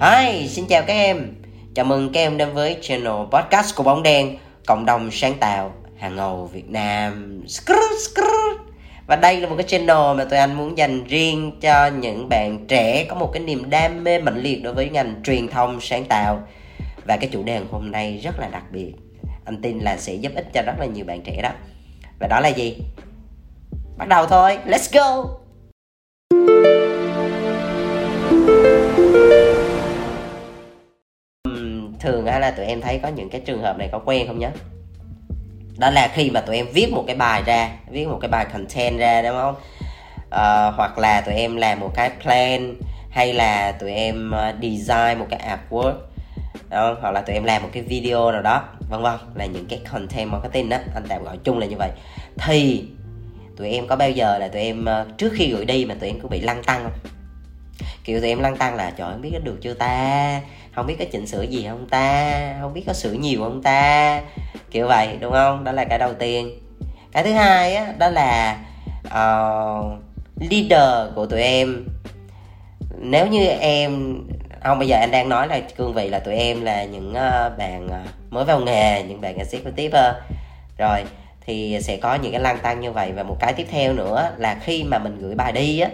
Hi, xin chào các em. Chào mừng các em đến với channel podcast của Bóng Đen, cộng đồng sáng tạo hàng ngầu Việt Nam. Và đây là một cái channel mà tụi anh muốn dành riêng cho những bạn trẻ có một cái niềm đam mê mãnh liệt đối với ngành truyền thông sáng tạo. Và cái chủ đề hôm nay rất là đặc biệt. Anh tin là sẽ giúp ích cho rất là nhiều bạn trẻ đó. Và đó là gì? Bắt đầu thôi, let's go! Thường là tụi em thấy có những cái trường hợp này có quen không nhá? Đó là khi mà tụi em viết một cái bài ra, viết một cái bài content ra, đúng không? Hoặc là tụi em làm một cái plan, hay là tụi em design một cái artwork, đó, hoặc là tụi em làm một cái video nào đó, vân vân, là những cái content marketing đó, anh tạm gọi chung là như vậy. Thì tụi em có bao giờ là tụi em trước khi gửi đi mà tụi em cứ bị lăn tăn không? Kiểu tụi em lăn tăn là trời, không biết có được chưa ta, không biết có chỉnh sửa gì không ta, không biết có sửa nhiều không ta, kiểu vậy, đúng không? Đó là cái đầu tiên. Cái thứ hai á, đó là leader của tụi em. Nếu như em không, bây giờ anh đang nói là cương vị là tụi em là những bạn mới vào nghề, những bạn executive rồi, thì sẽ có những cái lăn tăn như vậy. Và một cái tiếp theo nữa là khi mà mình gửi bài đi á,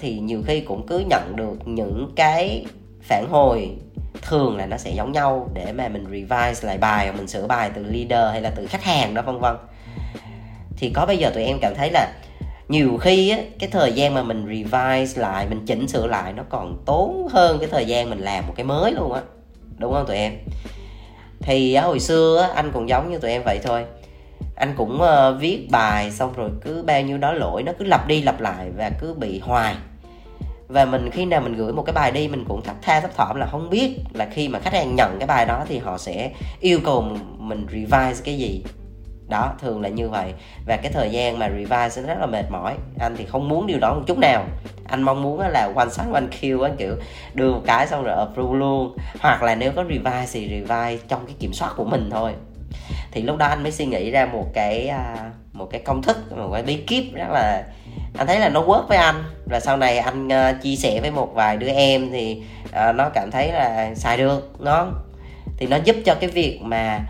thì nhiều khi cũng cứ nhận được những cái phản hồi, thường là nó sẽ giống nhau, để mà mình revise lại bài, mình sửa bài từ leader hay là từ khách hàng đó, vân vân. Thì có bây giờ tụi em cảm thấy là nhiều khi á, cái thời gian mà mình revise lại, mình chỉnh sửa lại, nó còn tốn hơn cái thời gian mình làm một cái mới luôn á, đúng không tụi em? Thì hồi xưa á, anh cũng giống như tụi em vậy thôi. Anh cũng viết bài xong rồi cứ bao nhiêu đó lỗi, nó cứ lặp đi lặp lại và cứ bị hoài. Và mình khi nào mình gửi một cái bài đi, mình cũng thấp thỏm là không biết là khi mà khách hàng nhận cái bài đó thì họ sẽ yêu cầu mình revise cái gì. Đó, thường là như vậy. Và cái thời gian mà revise nó rất là mệt mỏi. Anh thì không muốn điều đó một chút nào. Anh mong muốn là one shot one kill, kiểu đưa một cái xong rồi approve luôn. Hoặc là nếu có revise thì revise trong cái kiểm soát của mình thôi. Thì lúc đó anh mới suy nghĩ ra một cái công thức, một cái bí kíp rất là, anh thấy là nó work với anh. Và sau này anh chia sẻ với một vài đứa em thì nó cảm thấy là xài được, ngon. Thì nó giúp cho cái việc mà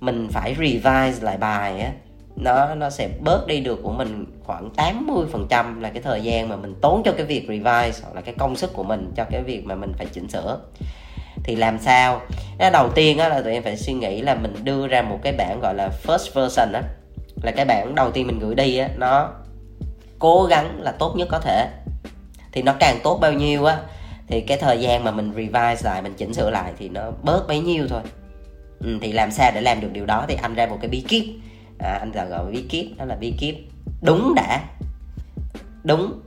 mình phải revise lại bài á, nó sẽ bớt đi được của mình khoảng 80% là cái thời gian mà mình tốn cho cái việc revise, hoặc là cái công sức của mình cho cái việc mà mình phải chỉnh sửa. Thì làm sao? Đầu tiên là tụi em phải suy nghĩ là mình đưa ra một cái bản gọi là first version á, là cái bản đầu tiên mình gửi đi á, nó cố gắng là tốt nhất có thể. Thì nó càng tốt bao nhiêu á, thì cái thời gian mà mình revise lại, mình chỉnh sửa lại thì nó bớt bấy nhiêu thôi. Thì làm sao để làm được điều đó? Thì anh ra một cái bí kíp, anh gọi là bí kíp, đó là bí kíp đúng đã. Đúng,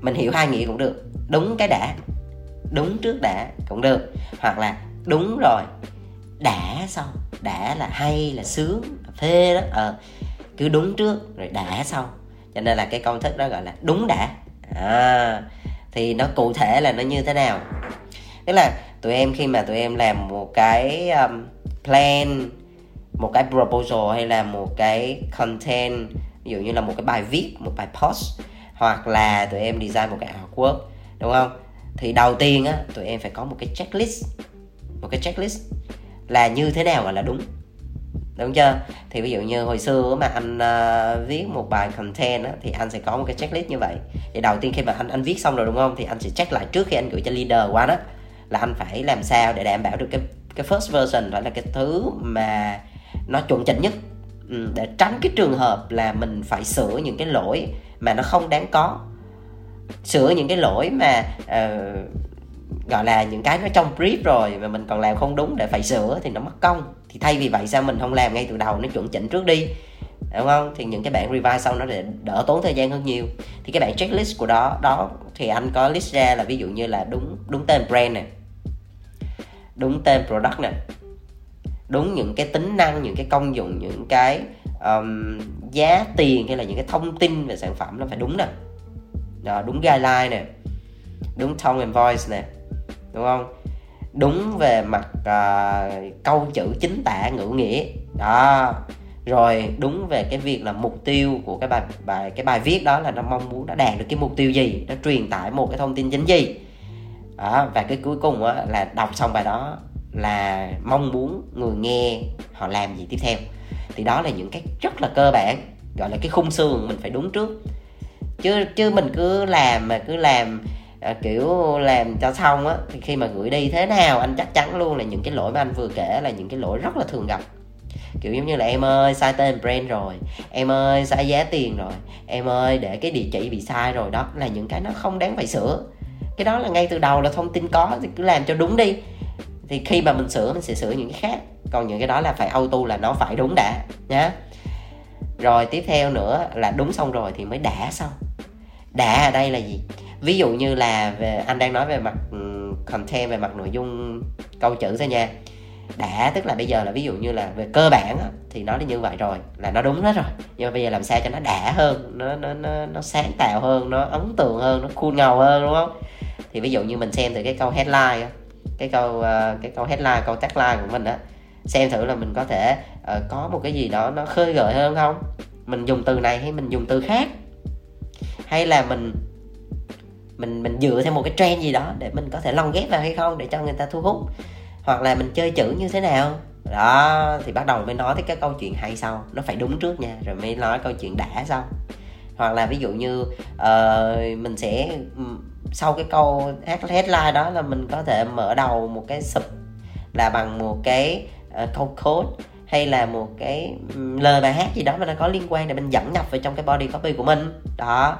mình hiểu hai nghĩa cũng được. Đúng cái đã, đúng trước đã cũng được. Hoặc là đúng rồi, đã xong. Đã là hay, là sướng, là phê đó. Cứ đúng trước rồi đã xong. Cho nên là cái công thức đó gọi là đúng đã. Thì nó cụ thể là nó như thế nào? Tức là tụi em khi mà tụi em làm một cái plan, một cái proposal, hay là một cái content, ví dụ như là một cái bài viết, một bài post, hoặc là tụi em design một cái artwork, đúng không? Thì đầu tiên á, tụi em phải có một cái checklist. Một cái checklist là như thế nào gọi là đúng, đúng chưa? Thì ví dụ như hồi xưa mà anh viết một bài content á, thì anh sẽ có một cái checklist như vậy. Thì đầu tiên khi mà anh viết xong rồi, đúng không? Thì anh sẽ check lại trước khi anh gửi cho leader của anh á, là anh phải làm sao để đảm bảo được cái first version phải là cái thứ mà nó chuẩn chỉnh nhất, để tránh cái trường hợp là mình phải sửa những cái lỗi mà nó không đáng có, sửa những cái lỗi mà gọi là những cái nó trong brief rồi mà mình còn làm không đúng để phải sửa thì nó mất công. Thì thay vì vậy sao mình không làm ngay từ đầu, nó chuẩn chỉnh trước đi, đúng không? Thì những cái bản revise sau nó sẽ đỡ tốn thời gian hơn nhiều. Thì cái bản checklist của đó thì anh có list ra là ví dụ như là đúng tên brand này, đúng tên product này, đúng những cái tính năng, những cái công dụng, những cái giá tiền hay là những cái thông tin về sản phẩm nó phải đúng nè. Đó, đúng guideline nè, đúng tone and voice nè, đúng không? Đúng về mặt câu chữ chính tả, ngữ nghĩa đó. Rồi đúng về cái việc là mục tiêu của cái bài viết đó, là nó mong muốn nó đạt được cái mục tiêu gì, nó truyền tải một cái thông tin chính gì. đó. Và cái cuối cùng á, là đọc xong bài đó là mong muốn người nghe họ làm gì tiếp theo. Thì đó là những cái rất là cơ bản, gọi là cái khung xương mình phải đúng trước. Chứ mình cứ làm mà cứ làm kiểu làm cho xong á, thì khi mà gửi đi thế nào anh chắc chắn luôn là những cái lỗi mà anh vừa kể là những cái lỗi rất là thường gặp. Kiểu giống như là em ơi sai tên brand rồi, em ơi sai giá tiền rồi, em ơi để cái địa chỉ bị sai rồi. Đó là những cái nó không đáng phải sửa. Cái đó là ngay từ đầu là thông tin có thì cứ làm cho đúng đi, thì khi mà mình sửa mình sẽ sửa những cái khác. Còn những cái đó là phải auto, là nó phải đúng đã nhá. Rồi tiếp theo nữa là đúng xong rồi thì mới đã xong. Đã ở đây là gì? Ví dụ như là về, anh đang nói về mặt content, về mặt nội dung câu chữ thôi nha. Đã tức là bây giờ là ví dụ như là về cơ bản á, thì nó như vậy rồi, là nó đúng hết rồi. Nhưng mà bây giờ làm sao cho nó đã hơn, nó sáng tạo hơn, nó ấn tượng hơn, nó cool ngầu hơn, đúng không? Thì ví dụ như mình xem từ cái câu headline á, cái câu headline, câu tagline của mình á, xem thử là mình có thể có một cái gì đó nó khơi gợi hơn không? Mình dùng từ này hay mình dùng từ khác? Hay là mình dựa theo một cái trend gì đó để mình có thể lồng ghép vào hay không, để cho người ta thu hút? Hoặc là mình chơi chữ như thế nào? Đó, thì bắt đầu mới nói tới cái câu chuyện hay sau. Nó phải đúng trước nha, rồi mới nói câu chuyện đã sau. Hoặc là ví dụ như mình sẽ sau cái câu headline đó là mình có thể mở đầu một cái sub là bằng một cái câu code hay là một cái lời bài hát gì đó mà nó có liên quan để mình dẫn nhập vào trong cái body copy của mình đó.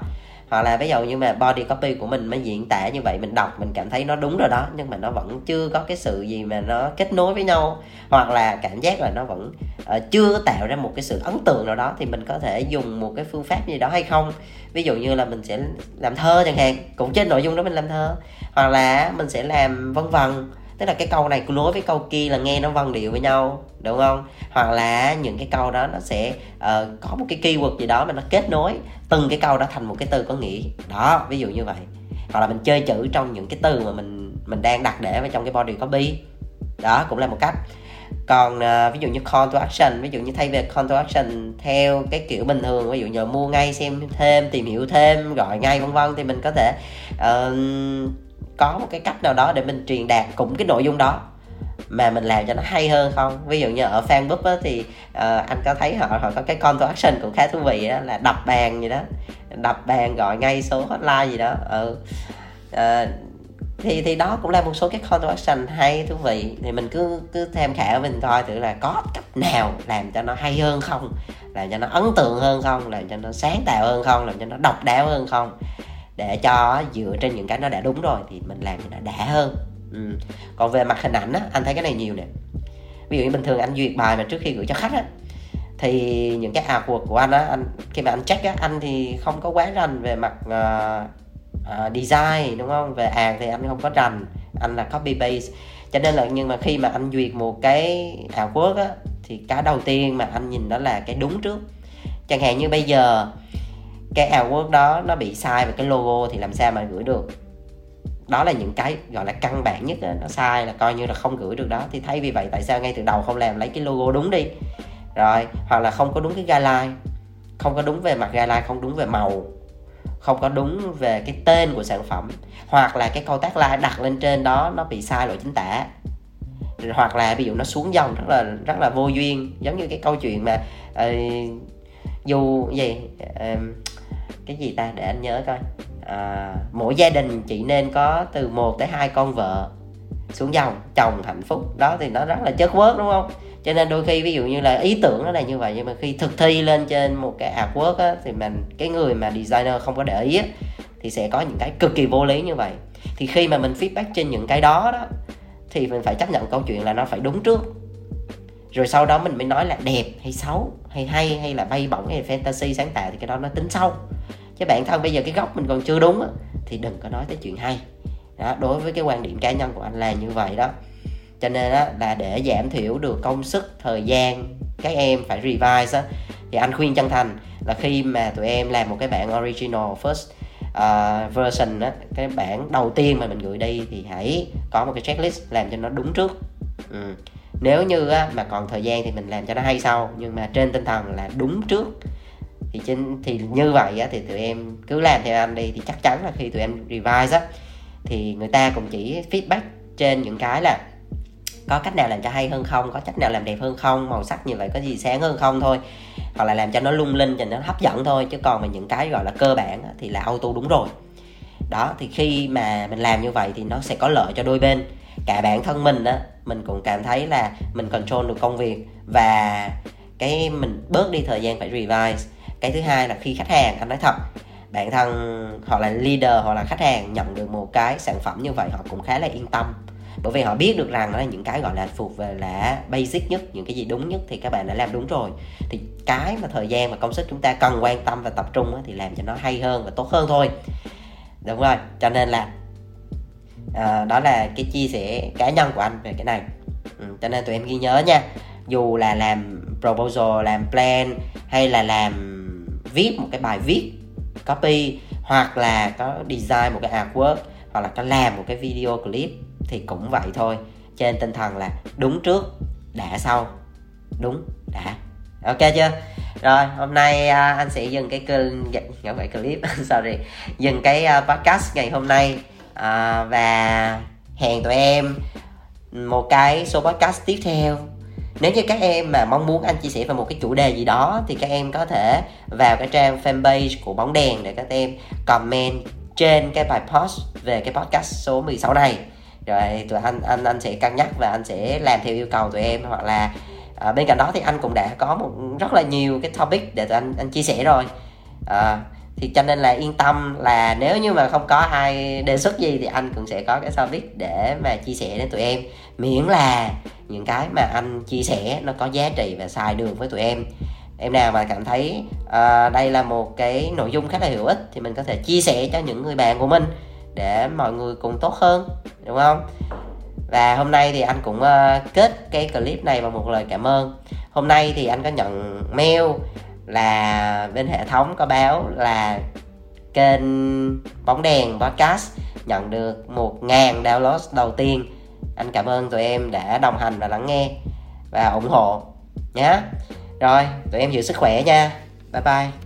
Hoặc là ví dụ như mà body copy của mình mới diễn tả như vậy, mình đọc mình cảm thấy nó đúng rồi đó, nhưng mà nó vẫn chưa có cái sự gì mà nó kết nối với nhau, hoặc là cảm giác là nó vẫn chưa tạo ra một cái sự ấn tượng nào đó, thì mình có thể dùng một cái phương pháp gì đó hay không. Ví dụ như là mình sẽ làm thơ chẳng hạn, cũng trên nội dung đó mình làm thơ, hoặc là mình sẽ làm vân vân, tức là cái câu này nối với câu kia là nghe nó vần điệu với nhau, đúng không? Hoặc là những cái câu đó nó sẽ có một cái keyword gì đó mà nó kết nối từng cái câu đó thành một cái từ có nghĩa đó, ví dụ như vậy. Hoặc là mình chơi chữ trong những cái từ mà mình đang đặt để vào trong cái body copy đó, cũng là một cách. Còn ví dụ như call to action, ví dụ như thay về call to action theo cái kiểu bình thường, ví dụ như mua ngay, xem thêm, tìm hiểu thêm, gọi ngay vân vân, thì mình có thể có một cái cách nào đó để mình truyền đạt cũng cái nội dung đó mà mình làm cho nó hay hơn không. Ví dụ như ở Facebook á, thì anh có thấy họ có cái call to action cũng khá thú vị đó, là đập bàn gì đó, đập bàn gọi ngay số hotline gì đó. Thì đó cũng là một số cái call to action hay, thú vị. Thì mình cứ tham khảo, mình coi thử là có cách nào làm cho nó hay hơn không, làm cho nó ấn tượng hơn không, làm cho nó sáng tạo hơn không, làm cho nó độc đáo hơn không, để cho dựa trên những cái nó đã đúng rồi thì mình làm cho nó đã hơn. Còn về mặt hình ảnh á, anh thấy cái này nhiều nè. Ví dụ như bình thường anh duyệt bài mà trước khi gửi cho khách á, thì những cái artwork của anh á, khi mà anh check á, anh thì không có quá rành về mặt design, đúng không? Về art thì anh không có rành, anh là copy paste. Cho nên là nhưng mà khi mà anh duyệt một cái artwork á, thì cái đầu tiên mà anh nhìn đó là cái đúng trước. Chẳng hạn như bây giờ cái artwork đó nó bị sai về cái logo thì làm sao mà gửi được. Đó là những cái gọi là căn bản nhất đó. Nó sai là coi như là không gửi được đó. Thì thay vì vậy tại sao ngay từ đầu không làm lấy cái logo đúng đi. Rồi, hoặc là không có đúng cái guideline, không có đúng về mặt guideline, không đúng về màu, không có đúng về cái tên của sản phẩm, hoặc là cái câu tagline đặt lên trên đó nó bị sai lỗi chính tả, hoặc là ví dụ nó xuống dòng rất là vô duyên. Giống như cái câu chuyện mà cái gì ta, để anh nhớ coi, mỗi gia đình chỉ nên có từ 1 tới 2 con vợ, xuống dòng chồng hạnh phúc. Đó thì nó rất là chất quốc, đúng không? Cho nên đôi khi ví dụ như là ý tưởng nó là như vậy, nhưng mà khi thực thi lên trên một cái artwork á, thì cái người mà designer không có để ý á, thì sẽ có những cái cực kỳ vô lý như vậy. Thì khi mà mình feedback trên những cái đó thì mình phải chấp nhận câu chuyện là nó phải đúng trước, rồi sau đó mình mới nói là đẹp hay xấu, hay là bay bổng hay fantasy sáng tạo, thì cái đó nó tính sau. Chứ bản thân bây giờ cái góc mình còn chưa đúng á, thì đừng có nói tới chuyện hay đó. Đối với cái quan điểm cá nhân của anh là như vậy đó. Cho nên á, là để giảm thiểu được công sức, thời gian các em phải revise á, thì anh khuyên chân thành là khi mà tụi em làm một cái bản original first version á, cái bản đầu tiên mà mình gửi đi, thì hãy có một cái checklist làm cho nó đúng trước. Nếu như á, mà còn thời gian thì mình làm cho nó hay sau, nhưng mà trên tinh thần là đúng trước. Thì như vậy á, thì tụi em cứ làm theo anh đi. Thì chắc chắn là khi tụi em revise á, thì người ta cũng chỉ feedback trên những cái là có cách nào làm cho hay hơn không, có cách nào làm đẹp hơn không, màu sắc như vậy có gì sáng hơn không thôi, hoặc là làm cho nó lung linh, cho nó hấp dẫn thôi. Chứ còn mà những cái gọi là cơ bản thì là auto đúng rồi. Đó, thì khi mà mình làm như vậy thì nó sẽ có lợi cho đôi bên. Cả bản thân mình á, mình cũng cảm thấy là mình control được công việc và cái mình bớt đi thời gian phải revise. Cái thứ hai là khi khách hàng, anh nói thật, bản thân họ là leader hoặc là khách hàng nhận được một cái sản phẩm như vậy họ cũng khá là yên tâm, bởi vì họ biết được rằng đó là những cái gọi là thuộc về là basic nhất, những cái gì đúng nhất thì các bạn đã làm đúng rồi. Thì cái mà thời gian và công sức chúng ta cần quan tâm và tập trung thì làm cho nó hay hơn và tốt hơn thôi. Đúng rồi, cho nên là đó là cái chia sẻ cá nhân của anh về cái này. Cho nên tụi em ghi nhớ nha, dù là làm proposal, làm plan hay là làm viết một cái bài viết copy, hoặc là có design một cái artwork, hoặc là có làm một cái video clip thì cũng vậy thôi, trên tinh thần là đúng trước đã sau. Đúng đã, ok chưa? Rồi hôm nay anh sẽ dừng cái clip sorry, dừng cái podcast ngày hôm nay, và hẹn tụi em một cái số podcast tiếp theo. Nếu như các em mà mong muốn anh chia sẻ về một cái chủ đề gì đó thì các em có thể vào cái trang fanpage của Bóng Đèn để các em comment trên cái bài post về cái podcast số 16 này. Rồi tụi anh sẽ cân nhắc và anh sẽ làm theo yêu cầu tụi em. Hoặc là bên cạnh đó thì anh cũng đã có một rất là nhiều cái topic để tụi anh chia sẻ rồi. Thì cho nên là yên tâm là nếu như mà không có ai đề xuất gì thì anh cũng sẽ có cái topic để mà chia sẻ đến tụi em, miễn là những cái mà anh chia sẻ nó có giá trị và xài được với tụi em. Em nào mà cảm thấy đây là một cái nội dung khá là hữu ích thì mình có thể chia sẻ cho những người bạn của mình để mọi người cùng tốt hơn, đúng không? Và hôm nay thì anh cũng kết cái clip này bằng một lời cảm ơn. Hôm nay thì anh có nhận mail là bên hệ thống có báo là kênh Bóng Đèn Podcast nhận được 1.000 download đầu tiên. Anh cảm ơn tụi em đã đồng hành và lắng nghe và ủng hộ nhé. Rồi, tụi em giữ sức khỏe nha. Bye bye.